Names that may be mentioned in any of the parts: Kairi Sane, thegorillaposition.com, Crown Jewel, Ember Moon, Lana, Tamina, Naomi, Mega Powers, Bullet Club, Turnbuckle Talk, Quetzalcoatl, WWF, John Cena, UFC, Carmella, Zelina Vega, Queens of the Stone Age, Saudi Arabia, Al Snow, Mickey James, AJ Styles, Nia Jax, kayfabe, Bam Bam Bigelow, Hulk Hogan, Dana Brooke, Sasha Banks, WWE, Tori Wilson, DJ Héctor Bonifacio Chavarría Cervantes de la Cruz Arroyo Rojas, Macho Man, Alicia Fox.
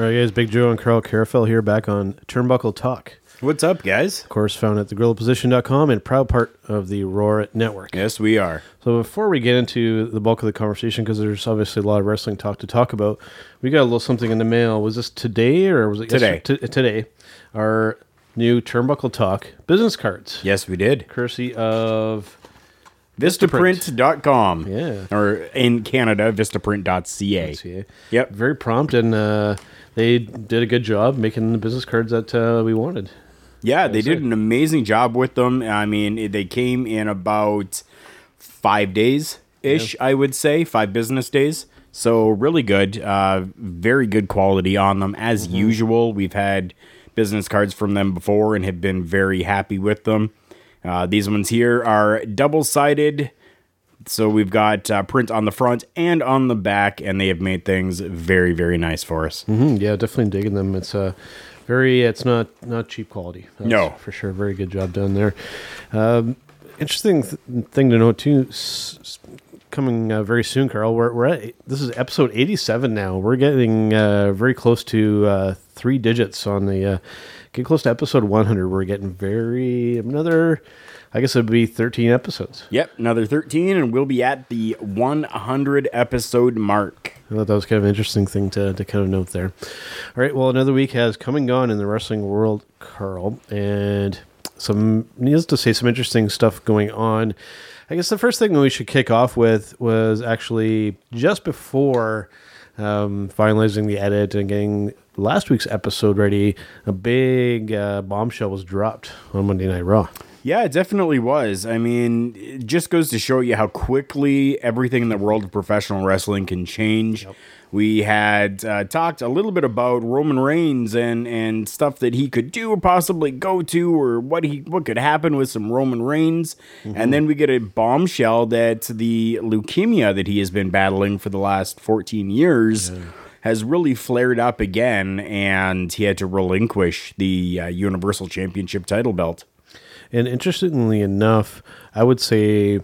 All right, guys, Big Joe and Carl Carafel here back on Turnbuckle Talk. What's up, guys? Of course, found at thegorillaposition.com and proud part of the Roar Network. Yes, we are. So before we get into the bulk of the conversation, because there's obviously a lot of wrestling talk to talk about, we got a little something in the mail. Was this today or was it yesterday? Today. Our new Turnbuckle Talk business cards. Yes, we did. Courtesy of Vistaprint.com. Yeah. Or in Canada, Vistaprint.ca. .ca. Yep. Very prompt, and they did a good job making the business cards that we wanted. Yeah, they did an amazing job with them. I mean, they came in about 5 days-ish, yeah. I would say, 5 business days. So really good. Very good quality on them. As usual, we've had business cards from them before and have been very happy with them. These ones here are double-sided, so we've got print on the front and on the back, and they have made things very, very nice for us. Mm-hmm, yeah, definitely digging them. It's it's not cheap quality. That's no, for sure. Very good job done there. Interesting thing to note too. Coming very soon, Carl. We're at, this is episode 87 now. We're getting very close to 3 digits on the. Get close to episode 100. We're getting another. I guess it'd be 13 episodes. Yep, another 13, and we'll be at the 100 episode mark. I thought that was kind of an interesting thing to kind of note there. All right, well, another week has come and gone in the wrestling world, Carl, and needless to say, some interesting stuff going on. I guess the first thing we should kick off with was actually just before finalizing the edit and getting last week's episode ready, a big bombshell was dropped on Monday Night Raw. Yeah, it definitely was. I mean, it just goes to show you how quickly everything in the world of professional wrestling can change. Yep. We had talked a little bit about Roman Reigns and stuff that he could do or possibly go to, or what could happen with some Roman Reigns. Mm-hmm. And then we get a bombshell that the leukemia that he has been battling for the last 14 years has really flared up again, and he had to relinquish the Universal Championship title belt. And interestingly enough, I would say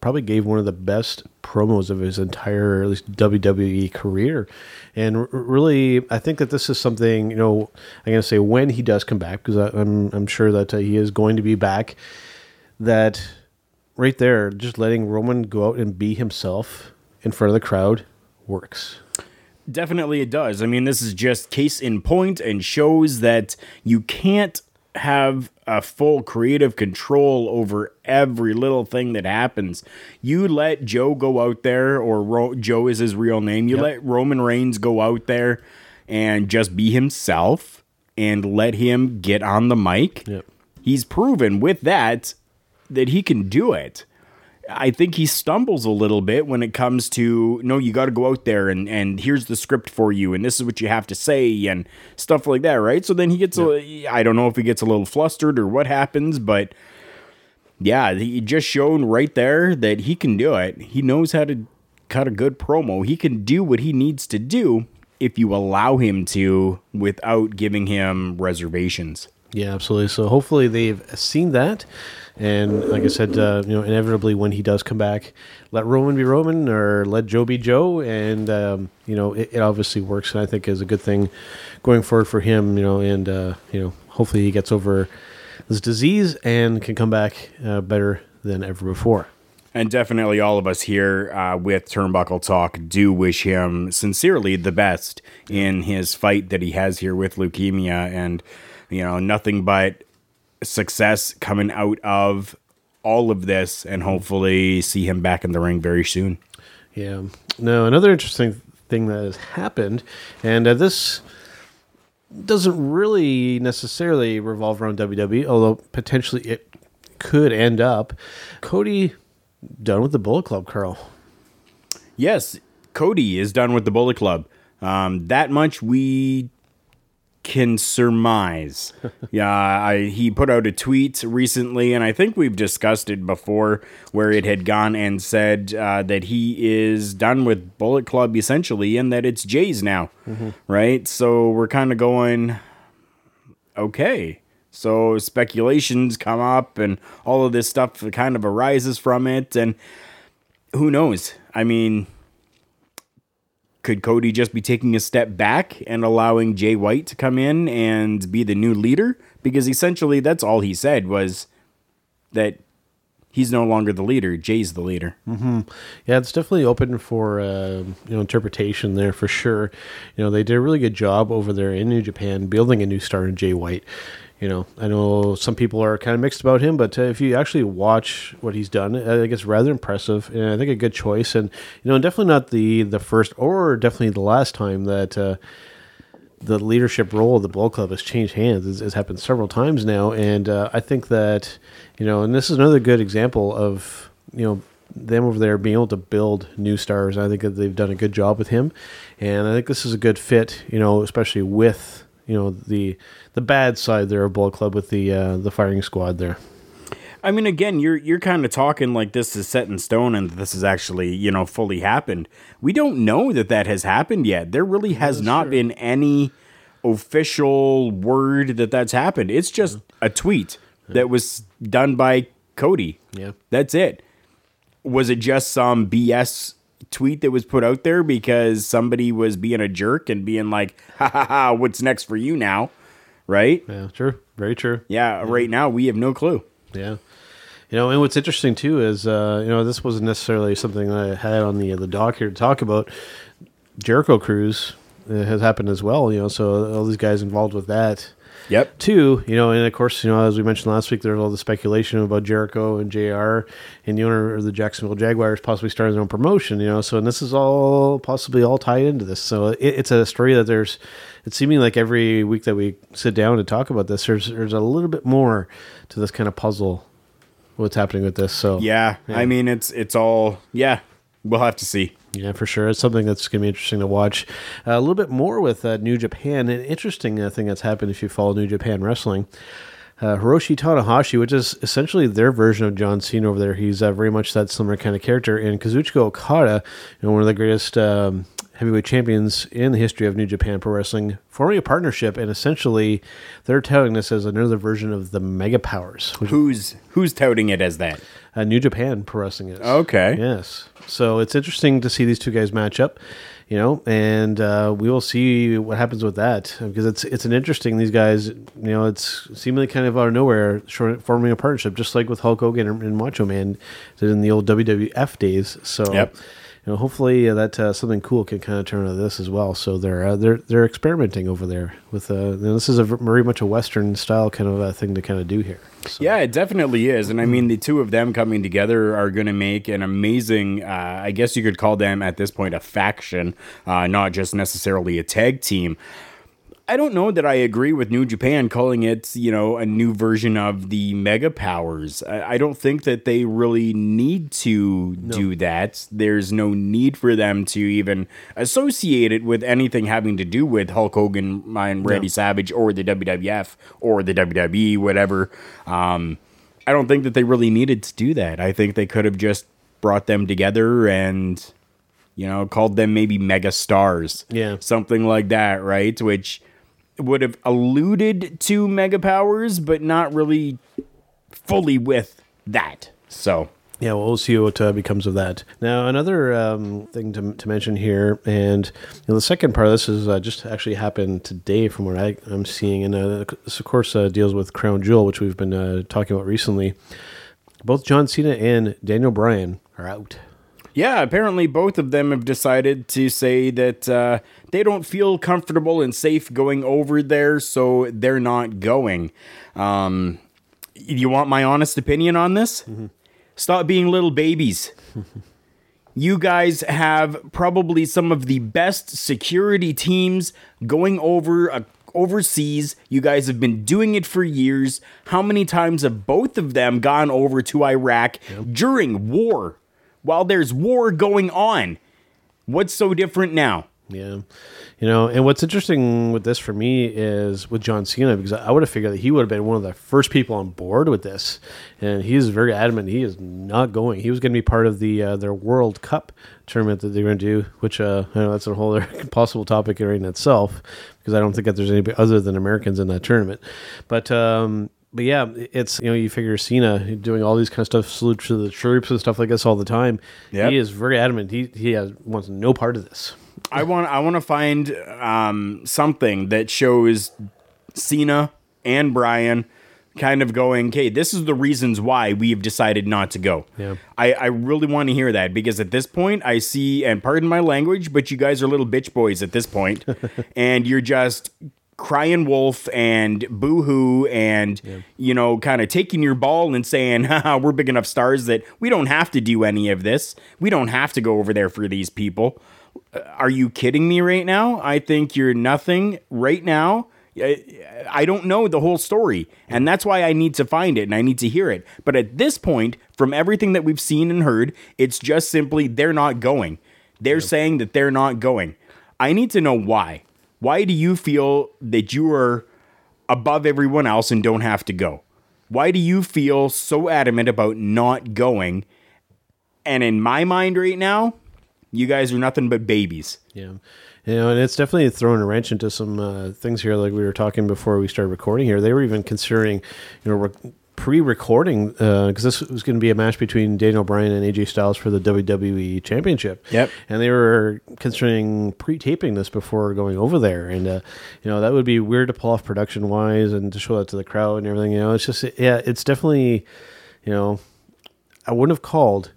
probably gave one of the best promos of his entire, at least WWE career. And really, I think that this is something, you know, I'm going to say when he does come back, because I'm sure that he is going to be back, that right there, just letting Roman go out and be himself in front of the crowd works. Definitely it does. I mean, this is just case in point and shows that you can't have a full creative control over every little thing that happens. You let Joe go out there, or Joe is his real name. You let Roman Reigns go out there and just be himself and let him get on the mic. Yep. He's proven with that he can do it. I think he stumbles a little bit when it comes to, no, you got to go out there and here's the script for you and this is what you have to say and stuff like that, right? So then he gets I don't know if he gets a little flustered or what happens, but yeah, he just shown right there that he can do it. He knows how to cut a good promo. He can do what he needs to do if you allow him to without giving him reservations. Yeah, absolutely. So hopefully they've seen that. And like I said, inevitably when he does come back, let Roman be Roman or let Joe be Joe. And, it obviously works. And I think is a good thing going forward for him, hopefully he gets over this disease and can come back better than ever before. And definitely all of us here with Turnbuckle Talk do wish him sincerely the best in his fight that he has here with leukemia, and nothing but success coming out of all of this, and hopefully see him back in the ring very soon. Yeah. Now, another interesting thing that has happened, and this doesn't really necessarily revolve around WWE, although potentially it could end up. Cody done with the Bullet Club, Carl. Yes, Cody is done with the Bullet Club. That much we can surmise. Yeah, he put out a tweet recently, and I think we've discussed it before, where it had gone and said that he is done with Bullet Club essentially, and that it's Jay's now, right? So we're kind of going, okay. So speculations come up, and all of this stuff kind of arises from it, and who knows? I mean, Could Cody just be taking a step back and allowing Jay White to come in and be the new leader? Because essentially that's all he said was that he's no longer the leader. Jay's the leader. Mm-hmm. Yeah, it's definitely open for interpretation there for sure. You know, they did a really good job over there in New Japan building a new star in Jay White. You know, I know some people are kind of mixed about him, but if you actually watch what he's done, I think it's rather impressive, and I think a good choice. And you know, definitely not the first or definitely the last time that the leadership role of the Bullet Club has changed hands. It's happened several times now, and I think that, you know, and this is another good example of, you know, them over there being able to build new stars. I think that they've done a good job with him, and I think this is a good fit. You know, especially with, you know, the bad side there of Bullet Club with the firing squad there. I mean, again, you're kind of talking like this is set in stone and this is actually, you know, fully happened. We don't know that has happened yet. There really has not been any official word that's happened. It's just a tweet that was done by Cody. Yeah, that's it. Was it just some BS tweet that was put out there because somebody was being a jerk and being like, ha ha ha, what's next for you now? Right? Yeah, true. Very true. Yeah, yeah. Right now we have no clue. Yeah. You know, and what's interesting too is, you know, this wasn't necessarily something that I had on the doc here to talk about. Jericho Cruise has happened as well, you know, so all these guys involved with that. Yep. Two, you know, and of course, you know, as we mentioned last week, there's all the speculation about Jericho and JR and the owner of the Jacksonville Jaguars possibly starting their own promotion, you know, so, and this is all possibly all tied into this. So it's a story that it's seeming like every week that we sit down and talk about this, there's a little bit more to this kind of puzzle, what's happening with this. So, yeah. I mean, it's all, yeah, we'll have to see. Yeah, for sure. It's something that's going to be interesting to watch. A little bit more with New Japan. An interesting thing that's happened if you follow New Japan Wrestling. Hiroshi Tanahashi, which is essentially their version of John Cena over there. He's very much that similar kind of character. And Kazuchika Okada, you know, one of the greatest heavyweight champions in the history of New Japan Pro Wrestling, forming a partnership, and essentially they're touting this as another version of the Mega Powers. Who's touting it as that? New Japan Pro Wrestling is. Okay. Yes. So it's interesting to see these two guys match up, you know, and we will see what happens with that, because it's an interesting, these guys, you know, it's seemingly kind of out of nowhere, forming a partnership, just like with Hulk Hogan and Macho Man did in the old WWF days. So. Yep. You know, hopefully that something cool can kind of turn out of this as well. So they're experimenting over there with this is very much a Western style kind of thing to kind of do here. So. Yeah, it definitely is, and I mean the two of them coming together are going to make an amazing. I guess you could call them at this point a faction, not just necessarily a tag team. I don't know that I agree with New Japan calling it, you know, a new version of the Mega Powers. I don't think that they really need to do that. There's no need for them to even associate it with anything having to do with Hulk Hogan and Randy Savage or the WWF or the WWE, whatever. I don't think that they really needed to do that. I think they could have just brought them together and, you know, called them maybe Mega Stars. Yeah. Something like that, right? Which would have alluded to Mega Powers, but not really fully with that. So, yeah, we'll see what becomes of that. Now, another thing to mention here, and you know, the second part of this is just actually happened today from what I'm seeing, and this, of course, deals with Crown Jewel, which we've been talking about recently. Both John Cena and Daniel Bryan are out. Yeah, apparently both of them have decided to say that they don't feel comfortable and safe going over there, so they're not going. You want my honest opinion on this? Mm-hmm. Stop being little babies. You guys have probably some of the best security teams going overseas. You guys have been doing it for years. How many times have both of them gone over to Iraq during war? While there's war going on, what's so different now? Yeah. You know, and what's interesting with this for me is with John Cena, because I would have figured that he would have been one of the first people on board with this. And he is very adamant. He is not going. He was going to be part of their World Cup tournament that they're going to do, which I know that's a whole other possible topic right in itself, because I don't think that there's anybody other than Americans in that tournament. But yeah, it's, you know, you figure Cena doing all these kind of stuff, salute to the troops and stuff like this all the time. Yep. He is very adamant. He wants no part of this. I want to find something that shows Cena and Bryan kind of going, okay, this is the reasons why we've decided not to go. Yeah. I really want to hear that, because at this point I see, and pardon my language, but you guys are little bitch boys at this point, and you're just crying wolf and boo-hoo and, you know, kind of taking your ball and saying, haha, we're big enough stars that we don't have to do any of this. We don't have to go over there for these people. Are you kidding me right now? I think you're nothing right now. I don't know the whole story, and that's why I need to find it and I need to hear it. But at this point, from everything that we've seen and heard, it's just simply they're not going. They're saying that they're not going. I need to know why. Why do you feel that you are above everyone else and don't have to go? Why do you feel so adamant about not going? And in my mind right now, you guys are nothing but babies. Yeah. You know, and it's definitely throwing a wrench into some things here. Like we were talking before we started recording here, they were even considering, you know, pre-recording because this was going to be a match between Daniel Bryan and AJ Styles for the WWE Championship. Yep. And they were considering pre-taping this before going over there, and you know, that would be weird to pull off production-wise and to show that to the crowd and everything. You know, it's just it's definitely, you know, I wouldn't have called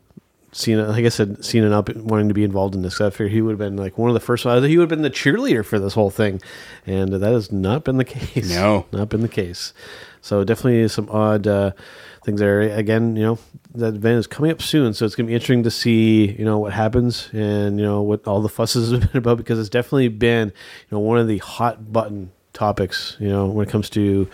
Cena, like I said, Cena not wanting to be involved in this. I figured he would have been like one of the first ones. He would have been the cheerleader for this whole thing, and that has not been the case. No, not been the case. So definitely some odd things there. Again, you know, that event is coming up soon, so it's going to be interesting to see, you know, what happens and, you know, what all the fusses have been about, because it's definitely been, you know, one of the hot button topics, you know, when it comes to, you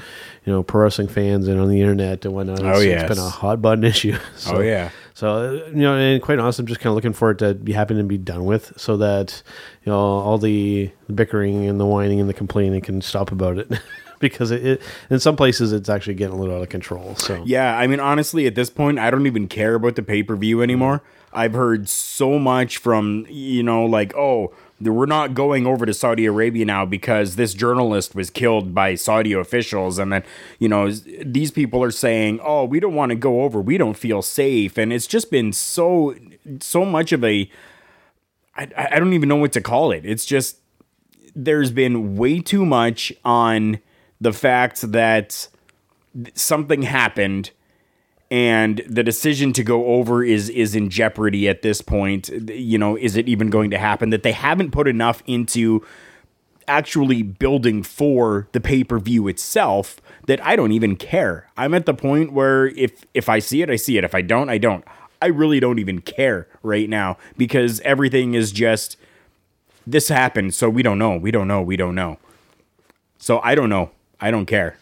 know, pro wrestling fans and on the internet and whatnot. It's, it's been a hot button issue. So, so, you know, and quite honestly, I'm just kind of looking for it to be happening and be done with, so that, you know, all the bickering and the whining and the complaining can stop about it. Because it, in some places, it's actually getting a little out of control. So yeah, I mean, honestly, at this point, I don't even care about the pay-per-view anymore. I've heard so much from, you know, like, oh, we're not going over to Saudi Arabia now because this journalist was killed by Saudi officials. And then, you know, these people are saying, oh, we don't want to go over. We don't feel safe. And it's just been so much of a, I don't even know what to call it. It's just, there's been way too much on the fact that something happened and the decision to go over is in jeopardy at this point. You know, is it even going to happen? That they haven't put enough into actually building for the pay-per-view itself, that I don't even care. I'm at the point where if I see it, I see it. If I don't, I don't. I really don't even care right now, because everything is just, this happened, so we don't know. So I don't know. I don't care.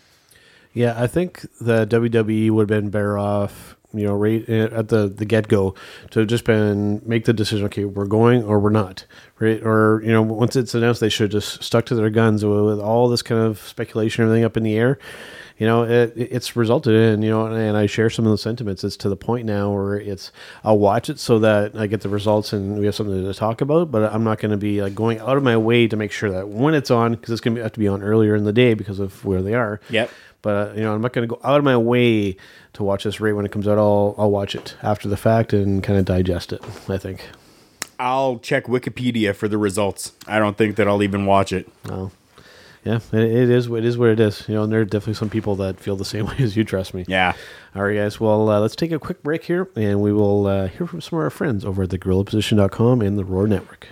Yeah, I think the WWE would have been better off, you know, right at the get-go to have just been, make the decision, okay, we're going or we're not, right? Or, you know, once it's announced, they should have just stuck to their guns with all this kind of speculation and everything up in the air. You know, it's resulted in, you know, and I share some of those sentiments. It's to the point now where it's, I'll watch it so that I get the results and we have something to talk about, but I'm not going to be like going out of my way to make sure that when it's on, because it's going to have to be on earlier in the day because of where they are. Yep. But, you know, I'm not going to go out of my way to watch this right when it comes out. I'll watch it after the fact and kind of digest it, I think. I'll check Wikipedia for the results. I don't think that I'll even watch it. No. Yeah, it is what it is. You know, and there are definitely some people that feel the same way as you, trust me. Yeah. All right, guys. Well, let's take a quick break here, and we will hear from some of our friends over at thegorillaposition.com and the Roar Network.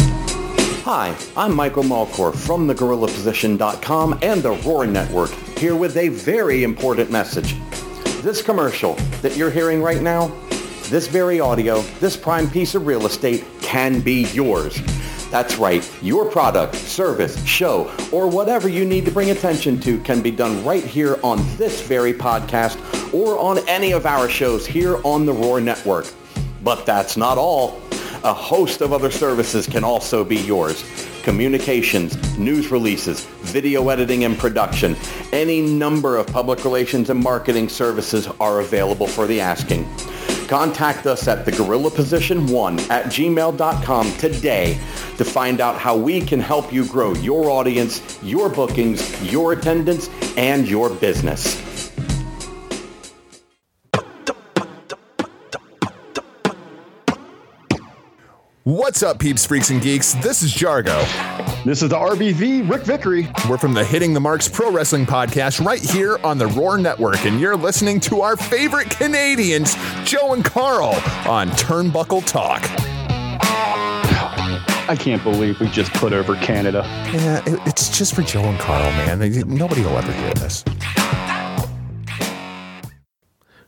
Hi, I'm Michael Malcor from thegorillaposition.com and the Roar Network, here with a very important message. This commercial that you're hearing right now, this very audio, this prime piece of real estate can be yours. That's right, your product, service, show, or whatever you need to bring attention to can be done right here on this very podcast or on any of our shows here on the Roar Network. But that's not all. A host of other services can also be yours. Communications, news releases, video editing and production. Any number of public relations and marketing services are available for the asking. Contact us at thegorillaposition1@gmail.com today to find out how we can help you grow your audience, your bookings, your attendance, and your business. What's up, peeps, freaks, and geeks? This is Jargo. This is the RBV, Rick Vickery. We're from the Hitting the Marks Pro Wrestling Podcast right here on the Roar Network, and you're listening to our favorite Canadians, Joe and Carl, on Turnbuckle Talk. I can't believe we just put over Canada. Yeah, it's just for Joe and Carl, man. Nobody will ever hear this.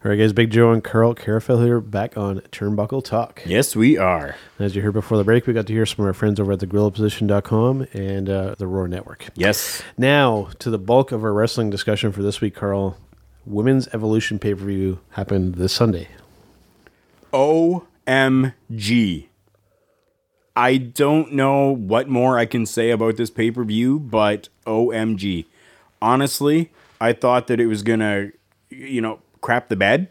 All right, guys, Big Joe and Carl Carafel here back on Turnbuckle Talk. Yes, we are. As you heard before the break, we got to hear some of our friends over at thegorillaposition.com and the Roar Network. Yes. Now, to the bulk of our wrestling discussion for this week, Carl, Women's Evolution pay-per-view happened this Sunday. OMG. I don't know what more I can say about this pay-per-view, but OMG. Honestly, I thought that it was going to, crap the bed,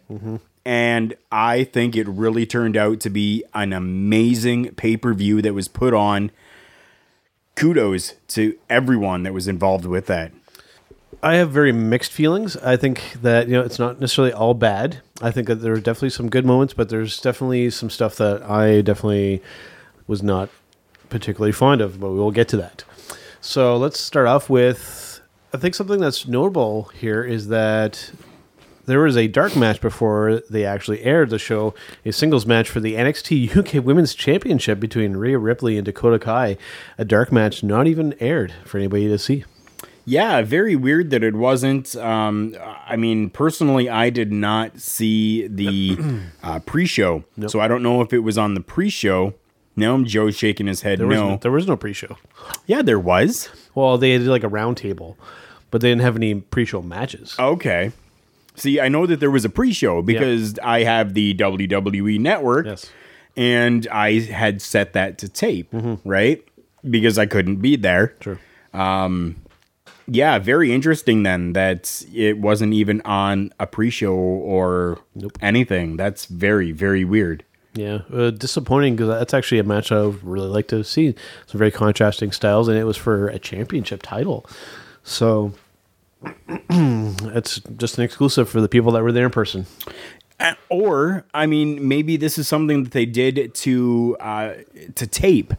and I think it really turned out to be an amazing pay-per-view that was put on. Kudos to everyone that was involved with that. I have very mixed feelings. I think that it's not necessarily all bad. I think that there are definitely some good moments, but there's definitely some stuff that I definitely was not particularly fond of, but we'll get to that. So let's start off with, I think something that's notable here is that there was a dark match before they actually aired the show, a singles match for the NXT UK Women's Championship between Rhea Ripley and Dakota Kai, a dark match not even aired for anybody to see. Yeah, very weird that it wasn't. Personally, I did not see the pre-show, nope. So I don't know if it was on the pre-show. Now Joe's shaking his head, there was no pre-show. Yeah, there was. Well, they did like a round table, but they didn't have any pre-show matches. Okay. See, I know that there was a pre-show because I have the WWE Network, and I had set that to tape, right? Because I couldn't be there. True. Very interesting then that it wasn't even on a pre-show or anything. That's very, very weird. Yeah, disappointing because that's actually a match I would really like to see. Some very contrasting styles, and it was for a championship title. So it's just an exclusive for the people that were there in person. Or, maybe this is something that they did to tape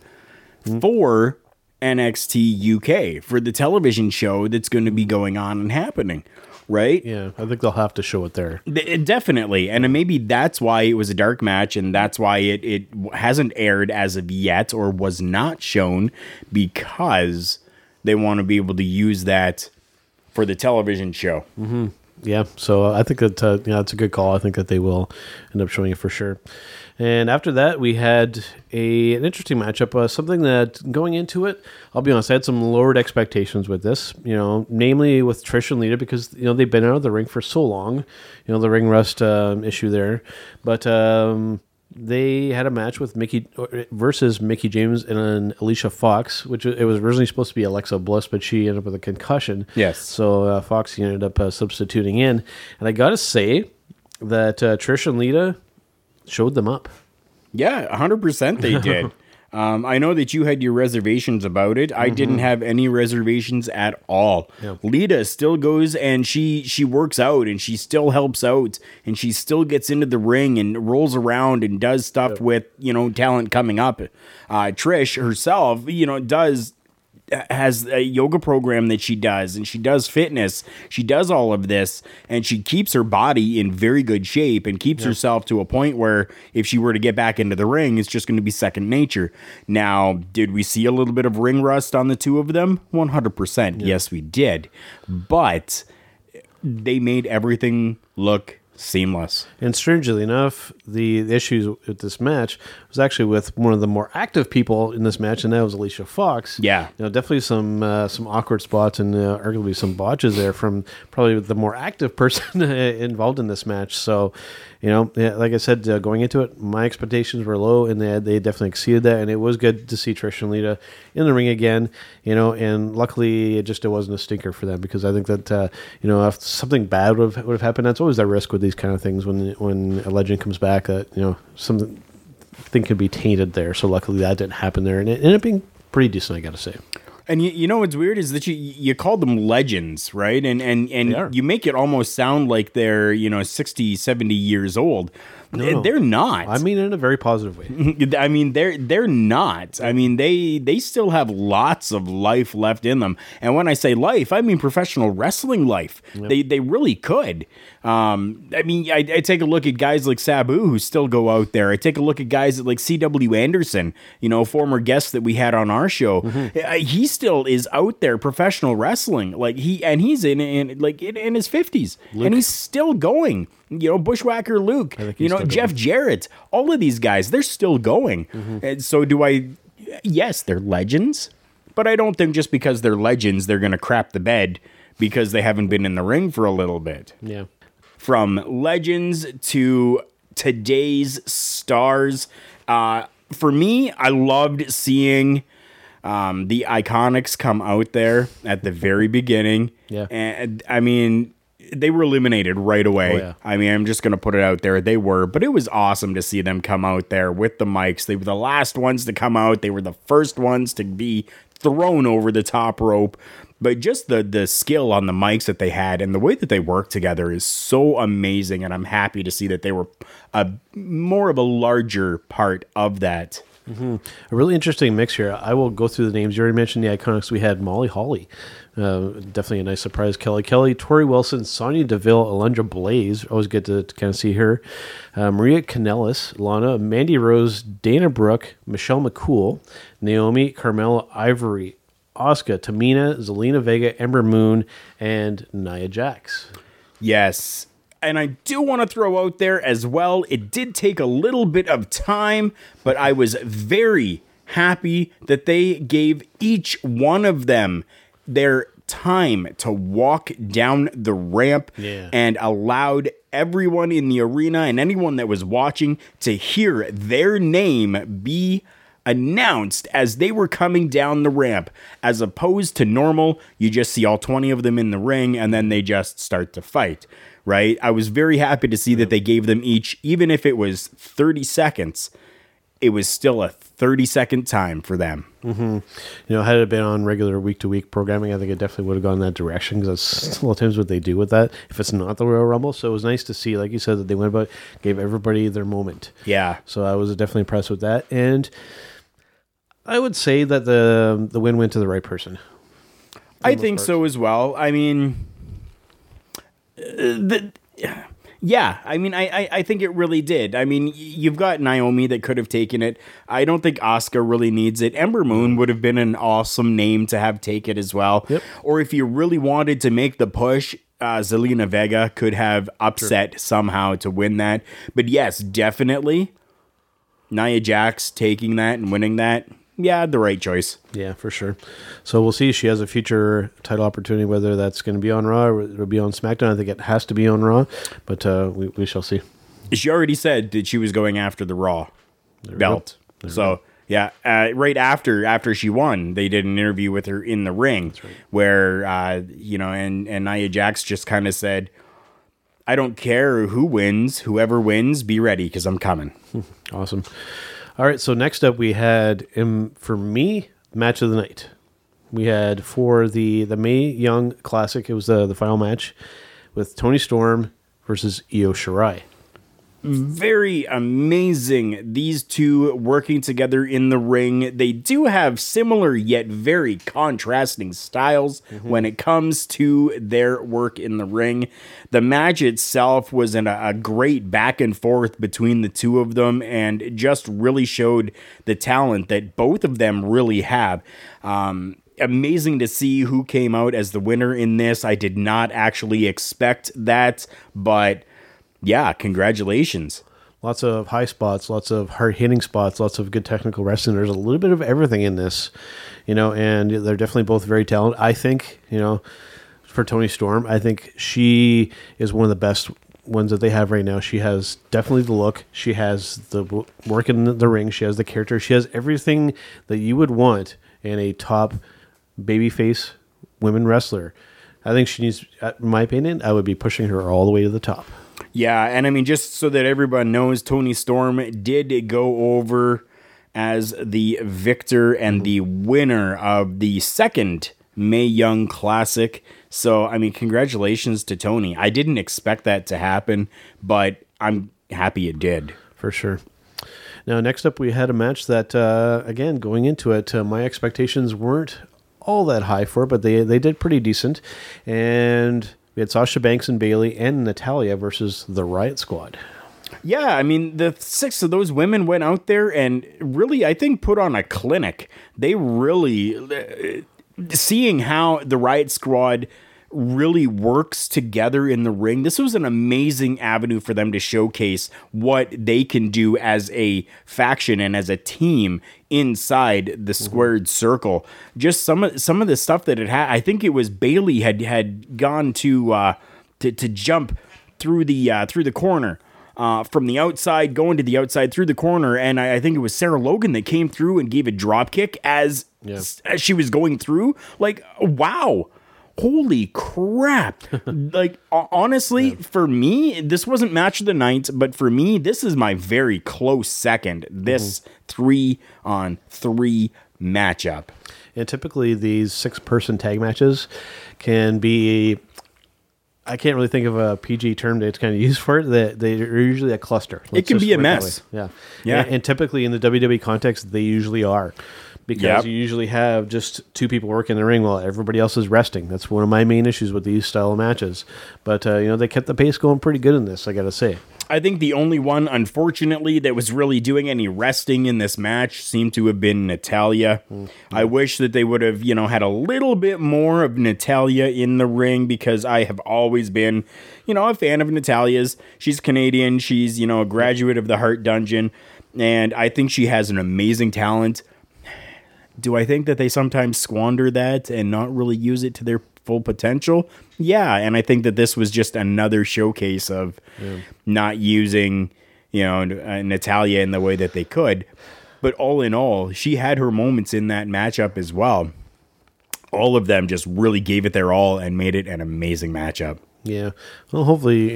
for NXT UK, for the television show that's going to be going on and happening, right? Yeah, I think they'll have to show it there. Definitely. And maybe that's why it was a dark match, and that's why it hasn't aired as of yet or was not shown, because they want to be able to use that for the television show. Mm-hmm. Yeah, so I think that it's a good call. I think that they will end up showing it for sure. And after that, we had an interesting matchup. Something that going into it, I'll be honest, I had some lowered expectations with this. Namely with Trish and Lita because they've been out of the ring for so long. The ring rust issue there, but they had a match with Mickey James and Alicia Fox, which it was originally supposed to be Alexa Bliss, but she ended up with a concussion. Yes. So Fox ended up substituting in. And I got to say that Trish and Lita showed them up. Yeah, 100% they did. I know that you had your reservations about it. I didn't have any reservations at all. Yeah. Lita still goes and she works out and she still helps out and she still gets into the ring and rolls around and does stuff with, talent coming up. Trish herself, has a yoga program that she does, and she does fitness. She does all of this, and she keeps her body in very good shape and keeps herself to a point where if she were to get back into the ring, it's just going to be second nature. Now, did we see a little bit of ring rust on the two of them? 100%. Yes, we did. But they made everything look seamless. And strangely enough, the issues with this match was actually with one of the more active people in this match, and that was Alicia Fox. Yeah. Definitely some awkward spots and arguably some botches there from probably the more active person involved in this match. So, like I said, going into it, my expectations were low, and they definitely exceeded that, and it was good to see Trish and Lita in the ring again, and luckily it wasn't a stinker for them, because I think that, if something bad would have happened, that's always that risk with these kind of things when a legend comes back that, something could be tainted there. So luckily that didn't happen there, and it ended up being pretty decent, I got to say. And what's weird is that you call them legends, right? And you make it almost sound like they're, 60, 70 years old. No. They're not. I mean, in a very positive way. I mean, they're not. I mean, they still have lots of life left in them. And when I say life, I mean professional wrestling life. Yep. They really could. I mean, I take a look at guys like Sabu who still go out there. I take a look at guys like C.W. Anderson, you know, former guest that we had on our show. Mm-hmm. He still is out there professional wrestling. Like he's in his 50s. Luke. And he's still going. You know, Bushwhacker Luke, you know, Jeff Jarrett, all of these guys, they're still going. Mm-hmm. And so yes, they're legends, but I don't think just because they're legends, they're going to crap the bed because they haven't been in the ring for a little bit. Yeah. From legends to today's stars. For me, I loved seeing the Iconics come out there at the very beginning. Yeah. And I mean, they were eliminated right away. Oh, yeah. I mean, I'm just going to put it out there. They were, but it was awesome to see them come out there with the mics. They were the last ones to come out. They were the first ones to be thrown over the top rope. But just the skill on the mics that they had and the way that they worked together is so amazing. And I'm happy to see that they were more of a larger part of that. Mm-hmm. A really interesting mix here. I will go through the names. You already mentioned the Iconics. We had Molly Holly. Definitely a nice surprise. Kelly Kelly, Tori Wilson, Sonya Deville, Alundra Blaze. Always good to kind of see her. Maria Kanellis, Lana, Mandy Rose, Dana Brooke, Michelle McCool, Naomi, Carmella Ivory, Asuka, Tamina, Zelina Vega, Ember Moon, and Nia Jax. Yes. And I do want to throw out there as well, it did take a little bit of time, but I was very happy that they gave each one of them their time to walk down the ramp and allowed everyone in the arena and anyone that was watching to hear their name be announced as they were coming down the ramp, as opposed to normal, you just see all 20 of them in the ring and then they just start to fight. Right? I was very happy to see that they gave them each, even if it was 30 seconds, it was still a 30-second time for them. Mm-hmm. You know, had it been on regular week-to-week programming, I think it definitely would have gone that direction because that's a lot of times what they do with that if it's not the Royal Rumble. So it was nice to see, like you said, that they went about, gave everybody their moment. Yeah. So I was definitely impressed with that. And I would say that the win went to the right person. I think so as well. I mean... I think it really did. I mean, you've got Naomi that could have taken it. I don't think Asuka really needs it. Ember Moon would have been an awesome name to have take it as well. Yep. Or if you really wanted to make the push, Zelina Vega could have upset somehow to win that. But yes, definitely Nia Jax taking that and winning that. Yeah, the right choice. Yeah, for sure. So we'll see. She has a future title opportunity, whether that's going to be on Raw or it'll be on SmackDown. I think it has to be on Raw, but we shall see. She already said that she was going after the Raw belt. So, yeah, right after she won, they did an interview with her in the ring where, you know, and Nia Jax just kind of said, I don't care who wins. Whoever wins, be ready because I'm coming. Awesome. All right, so next up we had, for me, match of the night. We had for the Mae Young Classic, it was the final match with Toni Storm versus Io Shirai. Very amazing, these two working together in the ring. They do have similar yet very contrasting styles when it comes to their work in the ring. The match itself was in a great back and forth between the two of them and it just really showed the talent that both of them really have. Amazing to see who came out as the winner in this. I did not actually expect that, but... yeah, congratulations. Lots of high spots, lots of hard-hitting spots, lots of good technical wrestling. There's a little bit of everything in this, you know, and they're definitely both very talented. I think, you know, for Toni Storm, I think she is one of the best ones that they have right now. She has definitely the look. She has the work in the ring. She has the character. She has everything that you would want in a top babyface women wrestler. I think she needs, in my opinion, I would be pushing her all the way to the top. Yeah, and I mean, just so that everyone knows, Toni Storm did go over as the victor and the winner of the second Mae Young Classic. So, I mean, congratulations to Toni. I didn't expect that to happen, but I'm happy it did. For sure. Now, next up, we had a match that, again, going into it, my expectations weren't all that high for it, but they did pretty decent. And we had Sasha Banks and Bayley and Natalya versus the Riot Squad. Yeah, I mean, the six of those women went out there and really, I think, put on a clinic. They really, seeing how the Riot Squad really works together in the ring, this was an amazing avenue for them to showcase what they can do as a faction and as a team inside the squared circle. Just some of the stuff that it had, I think it was Bayley had gone to jump through the corner. From the outside, going to the outside through the corner. And I think it was Sarah Logan that came through and gave a drop kick as she was going through. Like, wow. Holy crap. Like, honestly, for me, this wasn't match of the night, but for me, this is my very close second. This 3-on-3 matchup. And typically these 6-person tag matches can be... I can't really think of a PG term that's kind of used for it. They're usually a cluster. It can be a mess. Yeah. And typically in the WWE context, they usually are. Because you usually have just 2 people working the ring while everybody else is resting. That's one of my main issues with these style of matches. But, they kept the pace going pretty good in this, I got to say. I think the only one, unfortunately, that was really doing any resting in this match seemed to have been Natalya. Mm-hmm. I wish that they would have, had a little bit more of Natalya in the ring, because I have always been, a fan of Natalya's. She's Canadian. She's, a graduate of the Heart Dungeon, and I think she has an amazing talent. Do I think that they sometimes squander that and not really use it to their full potential? Yeah, and I think that this was just another showcase of not using, Natalya in the way that they could. But all in all, she had her moments in that matchup as well. All of them just really gave it their all and made it an amazing matchup. Yeah. Well, hopefully,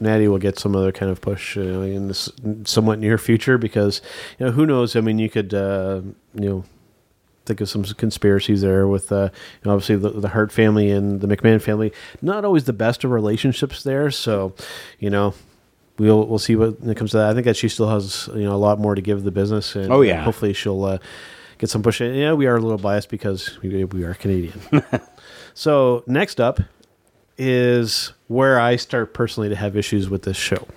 Natty will get some other kind of push in this somewhat near future, because, who knows? I mean, you could, think of some conspiracies there with obviously the Hart family and the McMahon family. Not always the best of relationships there, so we'll see when it comes to that. I think that she still has a lot more to give the business, and hopefully she'll get some push. And, we are a little biased because we are Canadian. So next up is where I start personally to have issues with this show: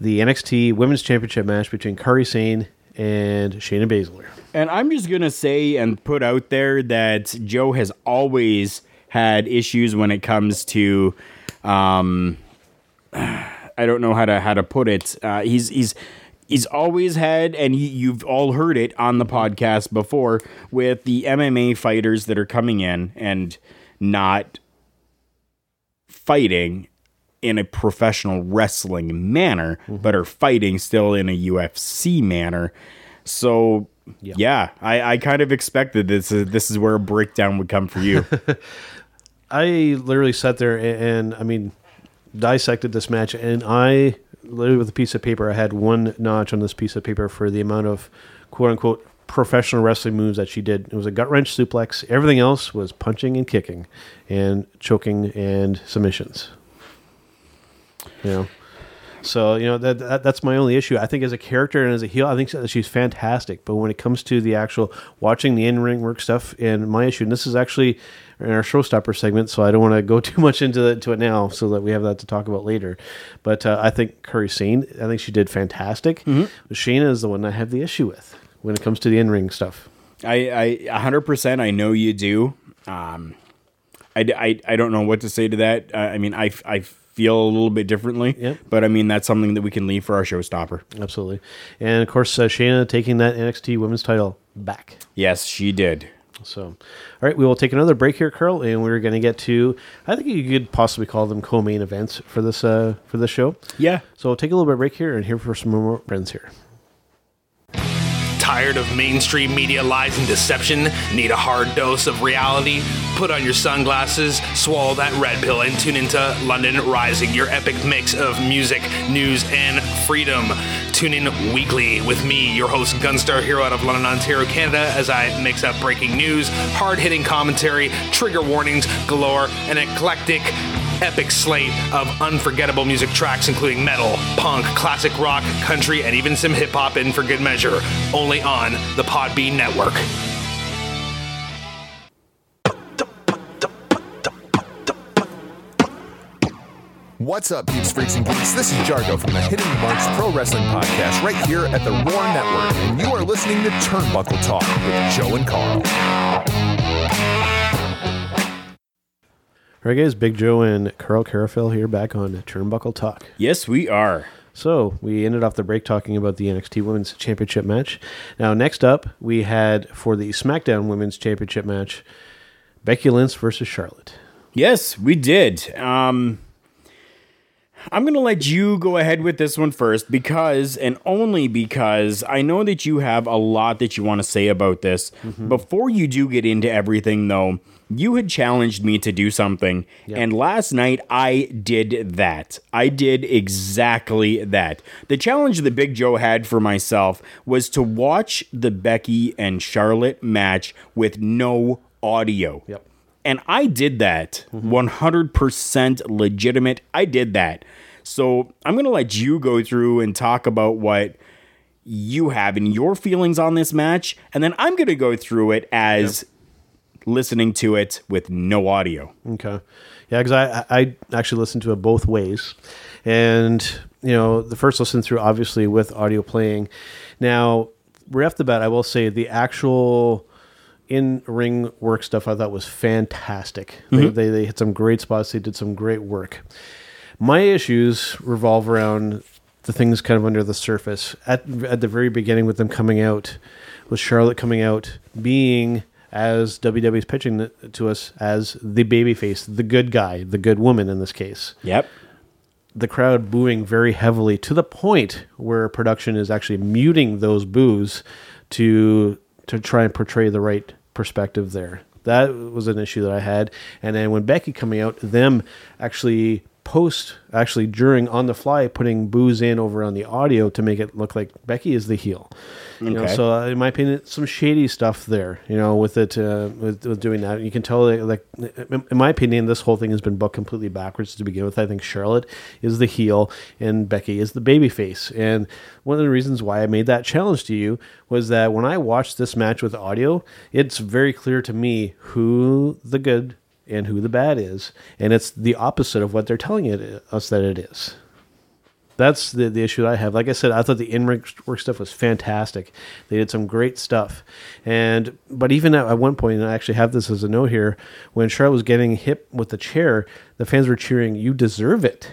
the NXT Women's Championship match between Kairi Sane and Shayna Baszler. And I'm just going to say and put out there that Joe has always had issues when it comes to, I don't know how to put it. He's always had, and you've all heard it on the podcast before, with the MMA fighters that are coming in and not fighting in a professional wrestling manner, but are fighting still in a UFC manner. So... Yeah, I kind of expected this. This is where a breakdown would come for you. I literally sat there and dissected this match, and I literally, with a piece of paper, I had one notch on this piece of paper for the amount of quote-unquote professional wrestling moves that she did. It was a gut-wrench suplex. Everything else was punching and kicking and choking and submissions. So, that's my only issue. I think as a character and as a heel, I think she's fantastic. But when it comes to the actual watching the in-ring work stuff, and my issue, and this is actually in our showstopper segment, so I don't want to go too much into it now, so that we have that to talk about later. But I think Kairi Sane, I think she did fantastic. Mm-hmm. Shayna is the one I have the issue with when it comes to the in-ring stuff. I 100%, I know you do. I don't know what to say to that. I feel a little bit differently, but that's something that we can leave for our showstopper. Absolutely. And of course, Shayna taking that NXT Women's title back. Yes, she did. So, all right, we will take another break here, Carl, and we're going to get to, I think you could possibly call them co-main events for this show. Yeah. So we'll take a little bit of break here and hear from some more friends here. Tired of mainstream media lies and deception? Need a hard dose of reality? Put on your sunglasses, swallow that red pill, and tune into London Rising, your epic mix of music, news, and freedom. Tune in weekly with me, your host, Gunstar Hero, out of London, Ontario, Canada, as I mix up breaking news, hard-hitting commentary, trigger warnings galore, an eclectic epic slate of unforgettable music tracks, including metal, punk, classic rock, country, and even some hip-hop in for good measure, only on the Podbean Network. What's up, peeps, freaks, and geeks? This is Jargo from the Hidden Marks Pro Wrestling Podcast right here at the Roar Network, and you are listening to Turnbuckle Talk with Joe and Carl. All right, guys, Big Joe and Carl Carafel here back on Turnbuckle Talk. Yes, we are. So, we ended off the break talking about the NXT Women's Championship match. Now, next up, we had, for the SmackDown Women's Championship match, Becky Lynch versus Charlotte. Yes, we did. I'm going to let you go ahead with this one first because, and only because, I know that you have a lot that you want to say about this. Mm-hmm. Before you do get into everything, though, you had challenged me to do something. Yep. And last night, I did that. I did exactly that. The challenge that Big Joe had for myself was to watch the Becky and Charlotte match with no audio. Yep. And I did that, 100% legitimate. I did that. So I'm going to let you go through and talk about what you have and your feelings on this match. And then I'm going to go through it as listening to it with no audio. Okay. Yeah, because I actually listened to it both ways. And, you know, the first listen through, obviously, with audio playing. Now, right off the bat, I will say the actual in-ring work stuff I thought was fantastic. Mm-hmm. They hit some great spots. They did some great work. My issues revolve around the things kind of under the surface. At the very beginning with them coming out, with Charlotte coming out, being, as WWE's pitching to us, as the babyface, the good guy, the good woman in this case. Yep. The crowd booing very heavily to the point where production is actually muting those boos to try and portray the right perspective there. That was an issue that I had. And then when Becky coming out, them actually during on the fly, putting boos in over on the audio to make it look like Becky is the heel. Okay. You know, so in my opinion, some shady stuff there, you know, with it, with doing that. You can tell, like, in my opinion, this whole thing has been booked completely backwards to begin with. I think Charlotte is the heel and Becky is the babyface. And one of the reasons why I made that challenge to you was that when I watched this match with audio, it's very clear to me who the good and who the bad is, and it's the opposite of what they're telling us that it is. That's the issue that I have. Like I said, I thought the in-ring work stuff was fantastic. They did some great stuff. But even at one point, and I actually have this as a note here, when Charlotte was getting hit with the chair, the fans were cheering, "You deserve it."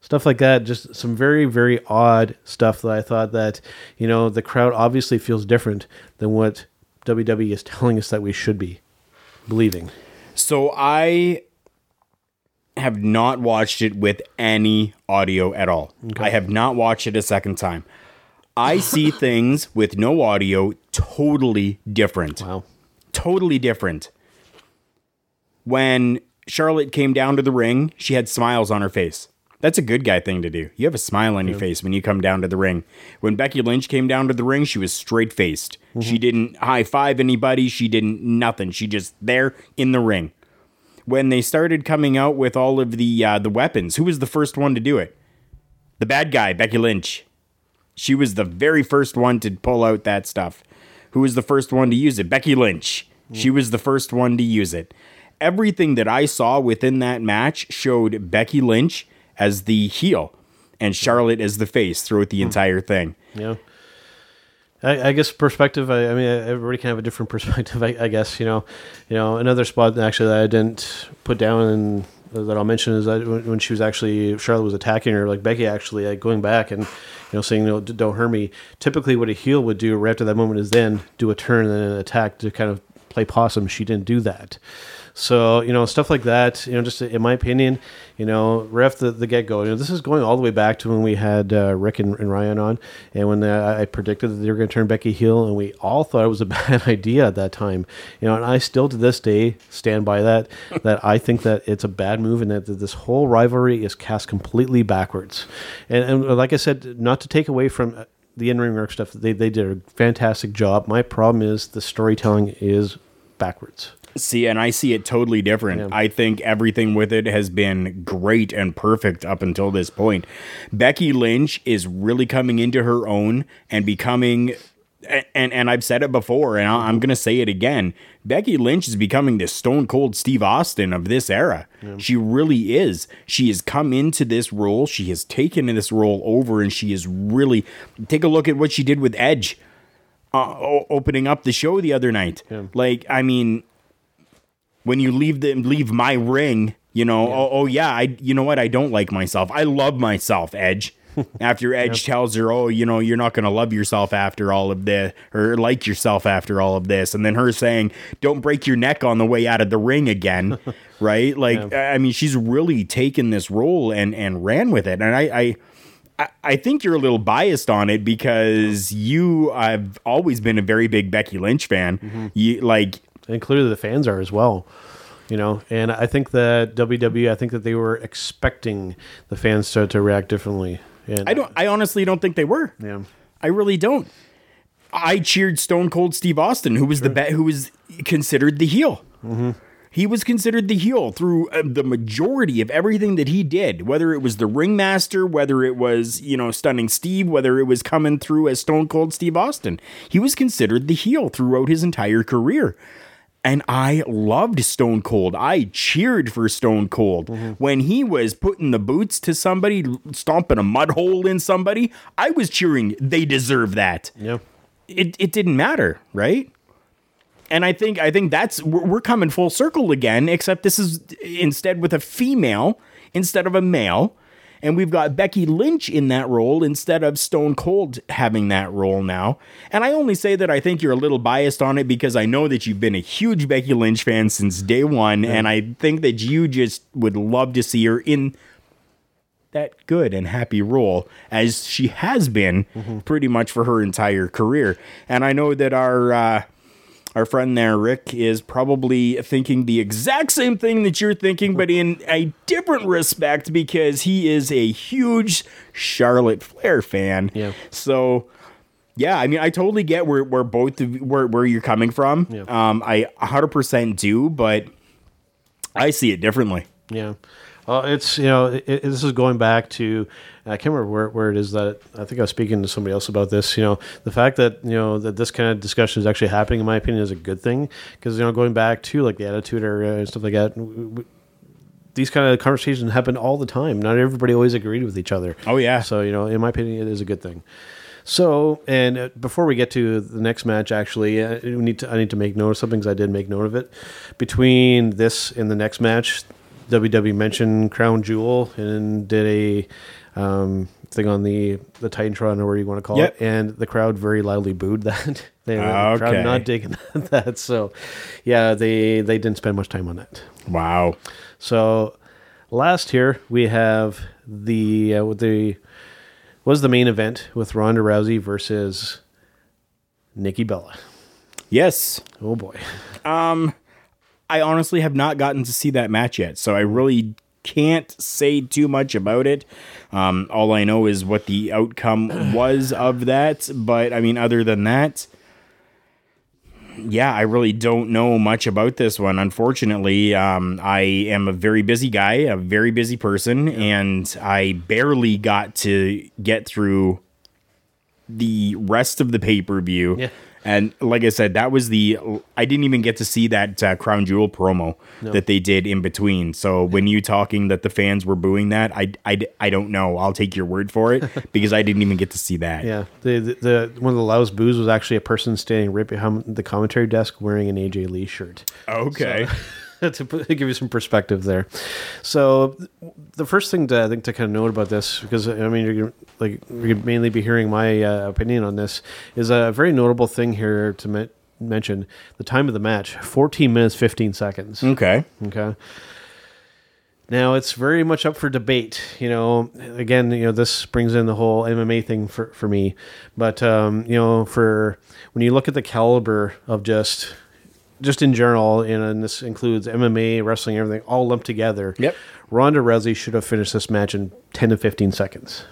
Stuff like that, just some very, very odd stuff that I thought that, you know, the crowd obviously feels different than what WWE is telling us that we should be believing. So I have not watched it with any audio at all. Okay. I have not watched it a second time. I see things with no audio totally different. Wow. Totally different. When Charlotte came down to the ring, she had smiles on her face. That's a good guy thing to do. You have a smile on your face when you come down to the ring. When Becky Lynch came down to the ring, she was straight-faced. Mm-hmm. She didn't high-five anybody. She didn't nothing. She just there in the ring. When they started coming out with all of the weapons, who was the first one to do it? The bad guy, Becky Lynch. She was the very first one to pull out that stuff. Who was the first one to use it? Becky Lynch. Mm-hmm. She was the first one to use it. Everything that I saw within that match showed Becky Lynch as the heel and Charlotte as the face throughout the entire thing. Yeah. I guess perspective, I mean, everybody can have a different perspective, I guess, you know, another spot actually that I didn't put down and that I'll mention is that when she was actually, Charlotte was attacking her, like Becky actually, like going back and, you know, saying, "No, don't hurt me." Typically what a heel would do right after that moment is then do a turn and an attack to kind of play possum. She didn't do that. So, you know, stuff like that, you know, just in my opinion, you know, right off the get-go, you know, this is going all the way back to when we had Rick and Ryan on, and when I predicted that they were going to turn Becky heel, and we all thought it was a bad idea at that time. You know, and I still to this day stand by that I think that it's a bad move and that this whole rivalry is cast completely backwards. And like I said, not to take away from the in-ring work stuff, they did a fantastic job. My problem is the storytelling is backwards. See, and I see it totally different. Yeah. I think everything with it has been great and perfect up until this point. Becky Lynch is really coming into her own and becoming... And I've said it before, and I'm going to say it again. Becky Lynch is becoming the Stone Cold Steve Austin of this era. Yeah. She really is. She has come into this role. She has taken this role over, and she is really... Take a look at what she did with Edge opening up the show the other night. Yeah. Like, I mean, when you leave my ring, you know, yeah. You know what? I don't like myself. I love myself, Edge. After Edge tells her, oh, you know, you're not going to love yourself after all of this, or like yourself after all of this. And then her saying, don't break your neck on the way out of the ring again. Right? Like, yeah. I mean, she's really taken this role and ran with it. And I think you're a little biased on it because I've always been a very big Becky Lynch fan. Mm-hmm. And clearly the fans are as well. You know, and I think that WWE, I think that they were expecting the fans to react differently. And I honestly don't think they were. Yeah. I really don't. I cheered Stone Cold Steve Austin, who was who was considered the heel. Mm-hmm. He was considered the heel through the majority of everything that he did, whether it was the ringmaster, whether it was, you know, stunning Steve, whether it was coming through as Stone Cold Steve Austin. He was considered the heel throughout his entire career. And I loved Stone Cold. I cheered for Stone Cold. Mm-hmm. When he was putting the boots to somebody, stomping a mud hole in somebody, I was cheering, they deserve that. Yeah. It didn't matter, right? And I think that's, we're coming full circle again, except this is instead with a female instead of a male. And we've got Becky Lynch in that role instead of Stone Cold having that role now. And I only say that I think you're a little biased on it because I know that you've been a huge Becky Lynch fan since day one. Yeah. And I think that you just would love to see her in that good and happy role as she has been pretty much for her entire career. And I know that our friend there, Rick, is probably thinking the exact same thing that you're thinking, but in a different respect because he is a huge Charlotte Flair fan. Yeah. So, yeah, I mean, I totally get where you're coming from. Yeah. I 100% do, but I see it differently. Yeah. It's, you know, this is going back to, I can't remember where it is that, I think I was speaking to somebody else about this, you know, the fact that, you know, that this kind of discussion is actually happening, in my opinion, is a good thing. Because, you know, going back to, like, the Attitude Era and stuff like that, these kind of conversations happen all the time. Not everybody always agreed with each other. Oh, yeah. So, you know, in my opinion, it is a good thing. So, and before we get to the next match, actually, I need to make note of something, because I did make note of it. Between this and the next match, WWE mentioned Crown Jewel and did a thing on the Titantron, or whatever you want to call it, and the crowd very loudly booed that. The crowd not digging that. So, yeah, they didn't spend much time on that. Wow. So, last here we have the main event with Ronda Rousey versus Nikki Bella. Yes. Oh boy. I honestly have not gotten to see that match yet, so I really can't say too much about it. All I know is what the outcome was of that, but I mean, other than that, yeah, I really don't know much about this one. Unfortunately, I am a very busy guy, a very busy person, and I barely got to get through the rest of the pay-per-view. Yeah. And like I said, that was I didn't even get to see that Crown Jewel promo that they did in between. So when you talking that the fans were booing that, I don't know. I'll take your word for it because I didn't even get to see that. Yeah. The one of the loudest boos was actually a person standing right behind the commentary desk wearing an AJ Lee shirt. Okay. So. To give you some perspective there. So the first thing to, I think, to kind of note about this, because I mean, you're gonna mainly be hearing my opinion on this, is a very notable thing here to mention. The time of the match, 14 minutes, 15 seconds. Okay. Now, it's very much up for debate. You know, again, you know, this brings in the whole MMA thing for me. But, you know, for when you look at the caliber of just in general, and this includes MMA, wrestling, everything, all lumped together. Yep. Ronda Rousey should have finished this match in 10 to 15 seconds.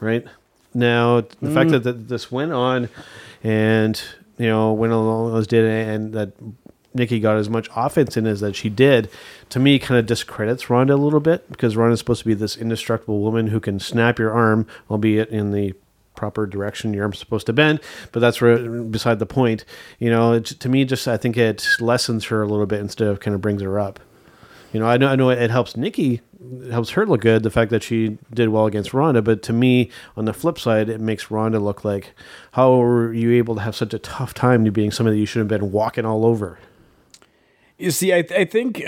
Right? Now, the fact that this went on and you know, when Alonso did, and that Nikki got as much offense in as that she did, to me kind of discredits Ronda a little bit, because Ronda's supposed to be this indestructible woman who can snap your arm, albeit in the proper direction your arm's supposed to bend, but that's beside the point. You know, it, to me, just I think it lessens her a little bit instead of kind of brings her up. You know, I know it helps Nikki, it helps her look good, the fact that she did well against Ronda, but to me, on the flip side, it makes Ronda look like, how were you able to have such a tough time to being somebody that you should have been walking all over? You see, I think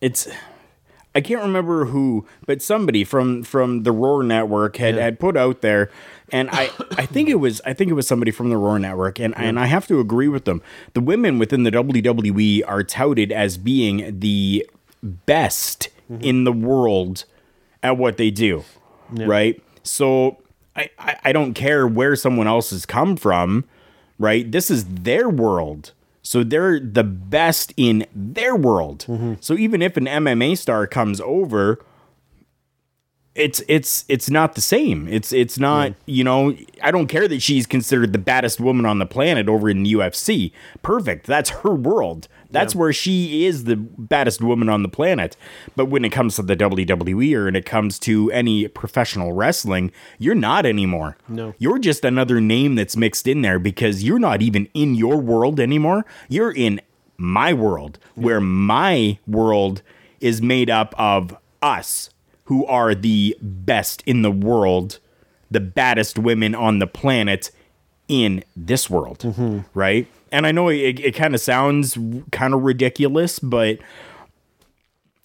it's... I can't remember who, but somebody from the Roar Network had put out there, and I think it was somebody from the Roar Network, and I have to agree with them. The women within the WWE are touted as being the best in the world at what they do, right? So I don't care where someone else has come from, right? This is their world. So they're the best in their world. Mm-hmm. So even if an MMA star comes over, it's not the same. It's not, you know, I don't care that she's considered the baddest woman on the planet over in the UFC. Perfect. That's her world. That's where she is the baddest woman on the planet. But when it comes to the WWE or when it comes to any professional wrestling, you're not anymore. No. You're just another name that's mixed in there because you're not even in your world anymore. You're in my world, where my world is made up of us, who are the best in the world, the baddest women on the planet in this world, right? And I know it kind of sounds kind of ridiculous, but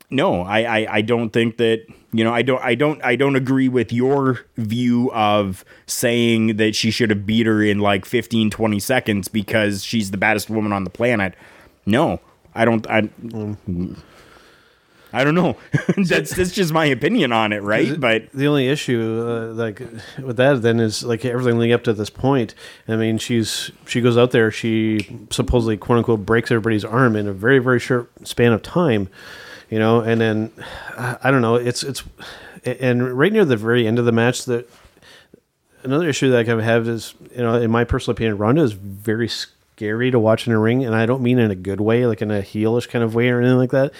no, I don't think that, you know, I don't agree with your view of saying that she should have beat her in like 15, 20 seconds because she's the baddest woman on the planet. No, I don't. I don't know. that's just my opinion on it, right? But the only issue, like with that, then is like everything leading up to this point. I mean, she goes out there, she supposedly quote unquote breaks everybody's arm in a very very short span of time, you know. And then I don't know. It's and right near the very end of the match, that another issue that I kind of have is, you know, in my personal opinion, Ronda is very scary to watch in a ring, and I don't mean in a good way, like in a heelish kind of way or anything like that.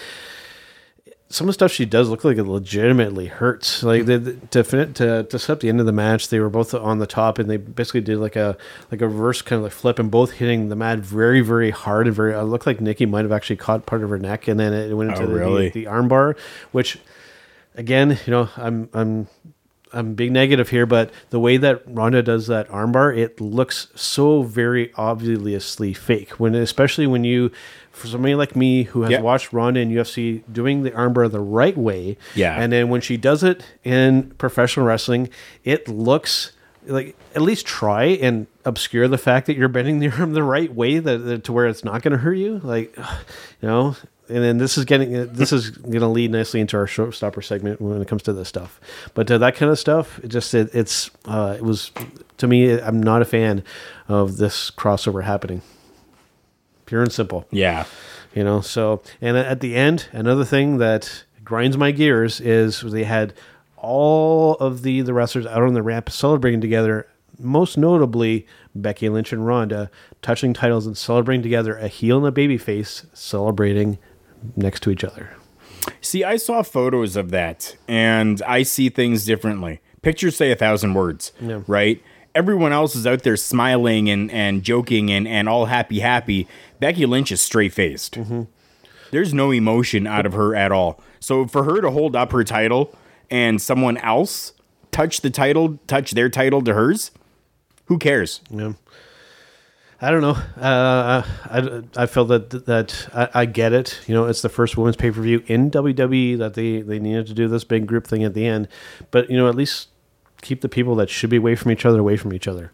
Some of the stuff she does look like it legitimately hurts. Like to set up the end of the match, they were both on the top, and they basically did like a reverse kind of like flip, and both hitting the mat very very hard and very. It looked like Nikki might have actually caught part of her neck, and then it went into the armbar. Which, again, you know, I'm being negative here, but the way that Ronda does that armbar, it looks so very obviously fake. Especially when you, for somebody like me who has watched Ronda in UFC doing the armbar the right way, and then when she does it in professional wrestling, it looks like, at least try and obscure the fact that you're bending the arm the right way, that to where it's not going to hurt you. Like, you know. And then this is going to lead nicely into our showstopper segment when it comes to this stuff. But that kind of stuff, it was to me. I'm not a fan of this crossover happening. Pure and simple. Yeah, you know. So, and at the end, another thing that grinds my gears is they had all of the wrestlers out on the ramp celebrating together. Most notably, Becky Lynch and Ronda touching titles and celebrating together. A heel and a babyface celebrating next to each other. See, I saw photos of that, and I see things differently. Pictures say 1,000 words, right? Everyone else is out there smiling and joking and all happy. Becky Lynch is straight-faced. There's no emotion out of her at all. So for her to hold up her title and someone else touch their title to hers, who cares? Yeah. I don't know. I feel that I get it. You know, it's the first women's pay-per-view in WWE that they needed to do this big group thing at the end. But, you know, at least keep the people that should be away from each other.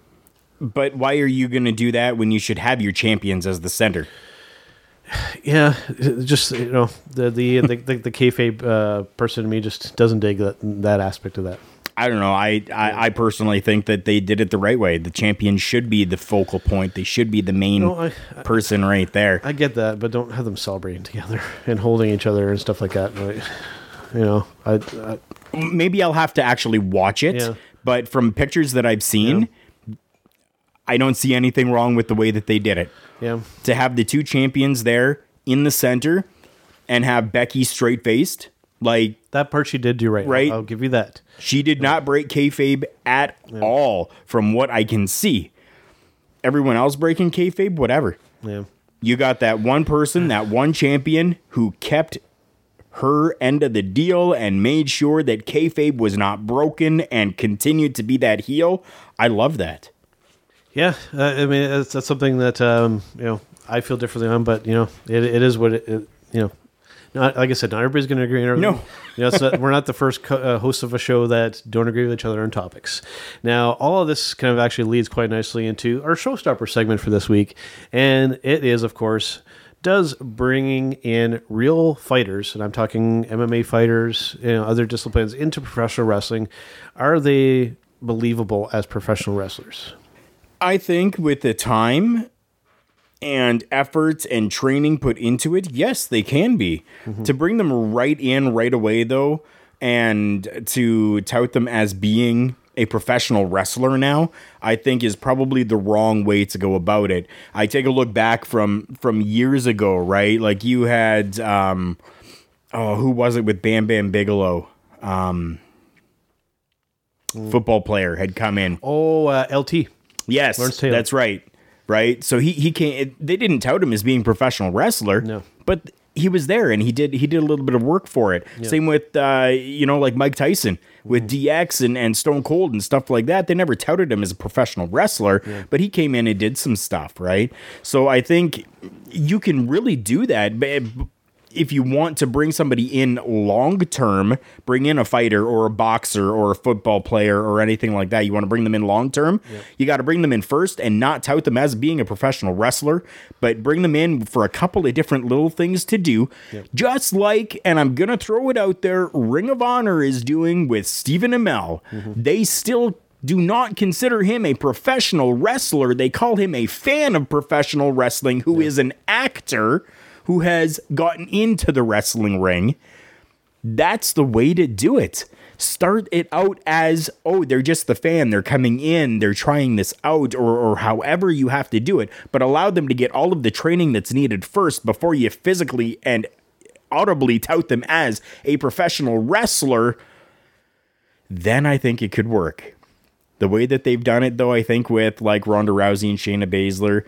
But why are you going to do that when you should have your champions as the center? Yeah, just, you know, the kayfabe person in me just doesn't dig that aspect of that. I don't know. I personally think that they did it the right way. The champion should be the focal point. They should be the main person right there. I get that, but don't have them celebrating together and holding each other and stuff like that. Like, you know, maybe I'll have to actually watch it. Yeah. But from pictures that I've seen, I don't see anything wrong with the way that they did it. Yeah. To have the two champions there in the center and have Becky straight faced, like that part she did do right. Right. I'll give you that. She did not break kayfabe at all, from what I can see. Everyone else breaking kayfabe, whatever. Yeah. You got that one person, that one champion who kept her end of the deal and made sure that kayfabe was not broken and continued to be that heel. I love that. Yeah, I mean, that's something that, you know, I feel differently on, but, you know, it is what it you know, not, like I said, not everybody's going to agree on everything. No. You know, it's not, we're not the first hosts of a show that don't agree with each other on topics. Now, all of this kind of actually leads quite nicely into our showstopper segment for this week, and it is, of course, does bringing in real fighters, and I'm talking MMA fighters, you know, other disciplines, into professional wrestling, are they believable as professional wrestlers? I think with the time and efforts and training put into it, yes, they can be. Mm-hmm. To bring them right in right away, though, and to tout them as being a professional wrestler now, I think is probably the wrong way to go about it. I take a look back from years ago, right? Like you had, who was it with Bam Bam Bigelow? Football player had come in. LT. Yes, that's right. Right. So he can't. They didn't tout him as being a professional wrestler. No. But he was there, and he did a little bit of work for it. Yeah. Same with you know, like Mike Tyson with DX and Stone Cold and stuff like that. They never touted him as a professional wrestler, but he came in and did some stuff. Right. So I think you can really do that. If you want to bring somebody in long term, bring in a fighter or a boxer or a football player or anything like that, you want to bring them in long term, you got to bring them in first and not tout them as being a professional wrestler, but bring them in for a couple of different little things to do. Yep. Just like, and I'm going to throw it out there, Ring of Honor is doing with Stephen Amell. Mm-hmm. They still do not consider him a professional wrestler. They call him a fan of professional wrestling who is an actor who has gotten into the wrestling ring. That's the way to do it. Start it out as, oh, they're just the fan. They're coming in. They're trying this out, or however you have to do it. But allow them to get all of the training that's needed first before you physically and audibly tout them as a professional wrestler. Then I think it could work. The way that they've done it, though, I think with like Ronda Rousey and Shayna Baszler,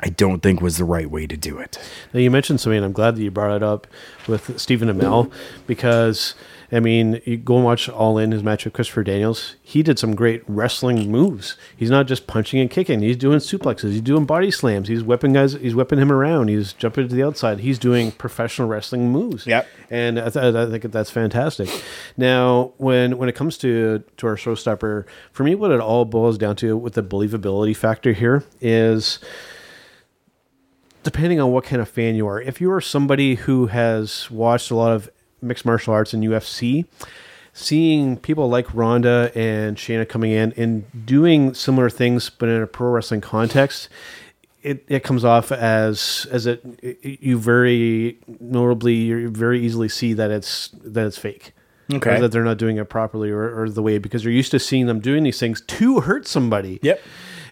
I don't think was the right way to do it. Now, you mentioned something, and I'm glad that you brought it up with Stephen Amell, because, I mean, you go and watch All In, his match with Christopher Daniels. He did some great wrestling moves. He's not just punching and kicking. He's doing suplexes. He's doing body slams. He's whipping guys. He's whipping him around. He's jumping to the outside. He's doing professional wrestling moves. Yep. And I think that's fantastic. Now, when it comes to our showstopper, for me, what it all boils down to with the believability factor here is, depending on what kind of fan you are, if you are somebody who has watched a lot of mixed martial arts and UFC, seeing people like Ronda and Shayna coming in and doing similar things, but in a pro wrestling context, it comes off as you very notably, you very easily see that it's fake. Okay. Or that they're not doing it properly or the way, because you're used to seeing them doing these things to hurt somebody. Yep.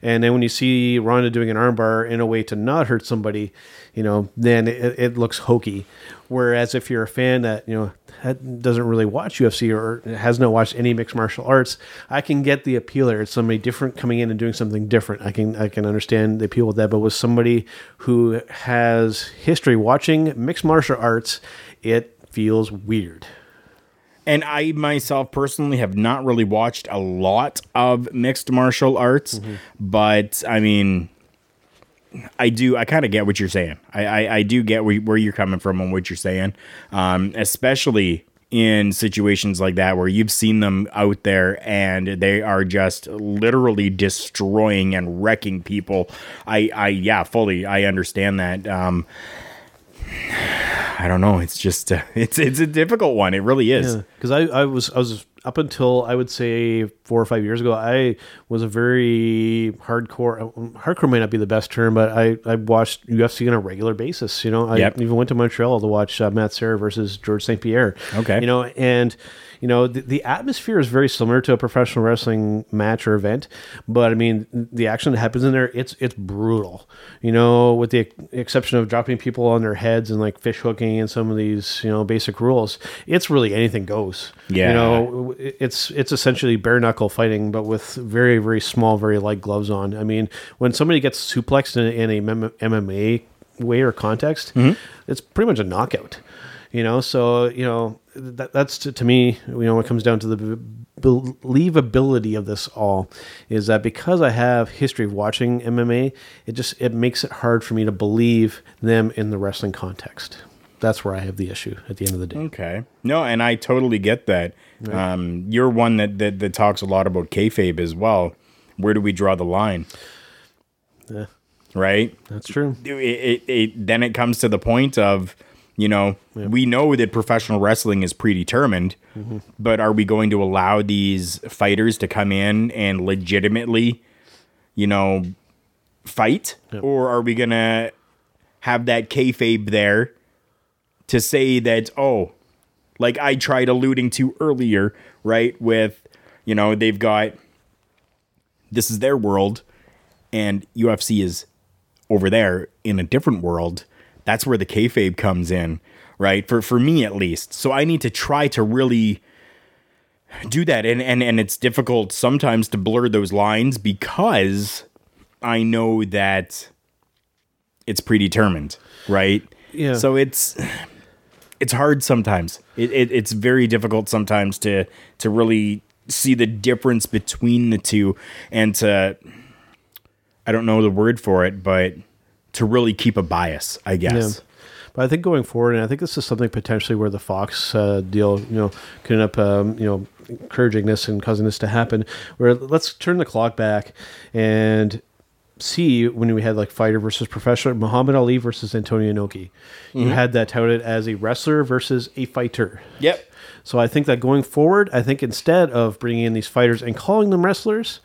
And then when you see Ronda doing an armbar in a way to not hurt somebody, you know, then it looks hokey. Whereas if you're a fan that, you know, doesn't really watch UFC or has not watched any mixed martial arts, I can get the appeal there. It's somebody different coming in and doing something different. I can understand the appeal with that. But with somebody who has history watching mixed martial arts, it feels weird. And I myself personally have not really watched a lot of mixed martial arts, but I mean, I kind of get what you're saying. I do get where you're coming from and what you're saying, especially in situations like that where you've seen them out there and they are just literally destroying and wrecking people. I understand that. I don't know. It's just it's a difficult one. It really is. Because I was up until I would say 4 or 5 years ago, I was a very hardcore may not be the best term, but I watched UFC on a regular basis. You know, I even went to Montreal to watch Matt Serra versus Georges St. Pierre. Okay. You know, and, you know, the atmosphere is very similar to a professional wrestling match or event, but I mean, the action that happens in there, it's brutal, you know, with the exception of dropping people on their heads and like fish hooking and some of these, you know, basic rules. It's really anything goes. Yeah. You know, it's essentially bare knuckle fighting, but with very, very small, very light gloves on. I mean, when somebody gets suplexed in a MMA way or context, mm-hmm. it's pretty much a knockout. You know, so, you know, that's to me, you know, it comes down to the believability of this all, is that because I have history of watching MMA, it makes it hard for me to believe them in the wrestling context. That's where I have the issue at the end of the day. Okay. No, and I totally get that. Right. You're one that talks a lot about kayfabe as well. Where do we draw the line? Yeah. Right? That's true. Then it comes to the point of, you know, we know that professional wrestling is predetermined, mm-hmm. but are we going to allow these fighters to come in and legitimately, you know, fight? Yep. Or are we going to have that kayfabe there to say that, oh, like I tried alluding to earlier, right? With, you know, they've got, this is their world and UFC is over there in a different world. That's where the kayfabe comes in, right? For me, at least. So I need to try to really do that. And it's difficult sometimes to blur those lines because I know that it's predetermined, right? Yeah. So it's hard sometimes. It's very difficult sometimes to really see the difference between the two and to, I don't know the word for it, but to really keep a bias, I guess. Yeah. But I think going forward, and I think this is something potentially where the Fox deal, you know, could end up, you know, encouraging this and causing this to happen, where let's turn the clock back and see when we had like fighter versus professional, Muhammad Ali versus Antonio Inoki. Mm-hmm. You had that touted as a wrestler versus a fighter. Yep. So I think that going forward, I think instead of bringing in these fighters and calling them wrestlers,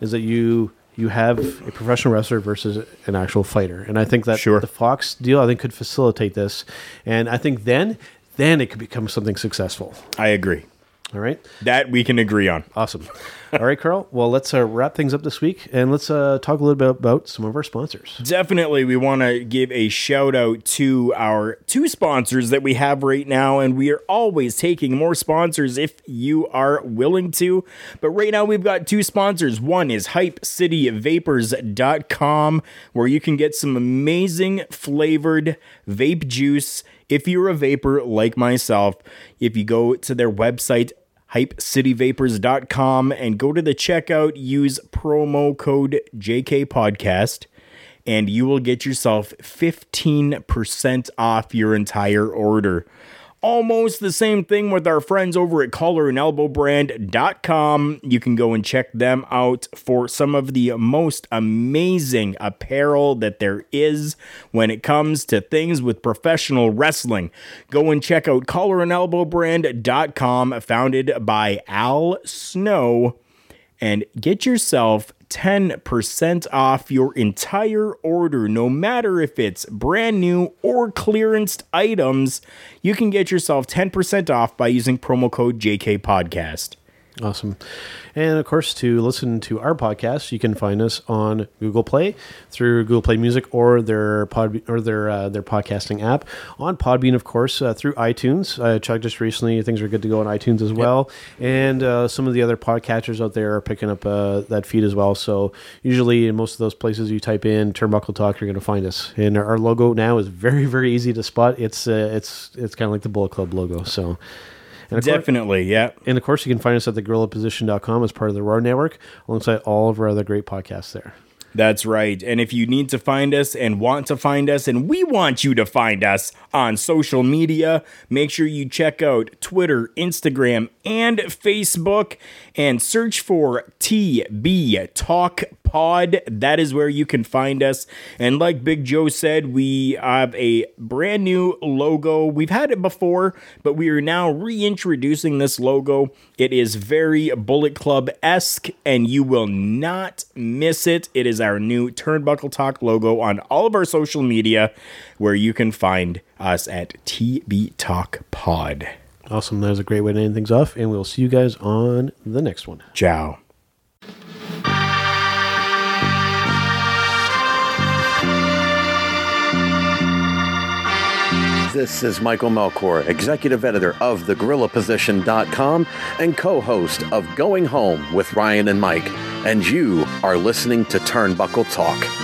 is that you have a professional wrestler versus an actual fighter. And I think that the Fox deal, I think, could facilitate this. And I think then it could become something successful. I agree. All right. That we can agree on. Awesome. All right, Carl. Well, let's wrap things up this week, and let's talk a little bit about some of our sponsors. Definitely. We want to give a shout out to our two sponsors that we have right now, and we are always taking more sponsors if you are willing to. But right now, we've got two sponsors. One is HypeCityVapors.com, where you can get some amazing flavored vape juice. If you're a vapor like myself, if you go to their website, hypecityvapors.com, and go to the checkout, use promo code JKPodcast, and you will get yourself 15% off your entire order. Almost the same thing with our friends over at collarandelbowbrand.com. You can go and check them out for some of the most amazing apparel that there is when it comes to things with professional wrestling. Go and check out collarandelbowbrand.com, founded by Al Snow, and get yourself 10% off your entire order, no matter if it's brand new or clearanced items. You can get yourself 10% off by using promo code JKPodcast. Awesome. And of course, to listen to our podcast, you can find us on Google Play through Google Play Music or their podcasting app. On Podbean, of course, through iTunes. I checked just recently; things are good to go on iTunes as well. Yep. And some of the other podcatchers out there are picking up that feed as well. So usually, in most of those places, you type in Turnbuckle Talk, you're going to find us. And our logo now is very, very easy to spot. It's kind of like the Bullet Club logo. So. Definitely, yeah. And, of course, you can find us at thegorillaposition.com as part of the Roar Network, alongside all of our other great podcasts there. That's right. And if you need to find us and want to find us, and we want you to find us on social media, make sure you check out Twitter, Instagram, and Facebook, and search for TB Talk Pod. That is where you can find us. And like Big Joe said, we have a brand new logo. We've had it before, but we are now reintroducing this logo. It is very Bullet Club-esque, and you will not miss it. It is our new Turnbuckle Talk logo on all of our social media, where you can find us at TB Talk Pod. Awesome. That was a great way to end things off, and we'll see you guys on the next one. Ciao. This is Michael Melkor, executive editor of thegorillaposition.com and co-host of Going Home with Ryan and Mike, and you are listening to Turnbuckle Talk.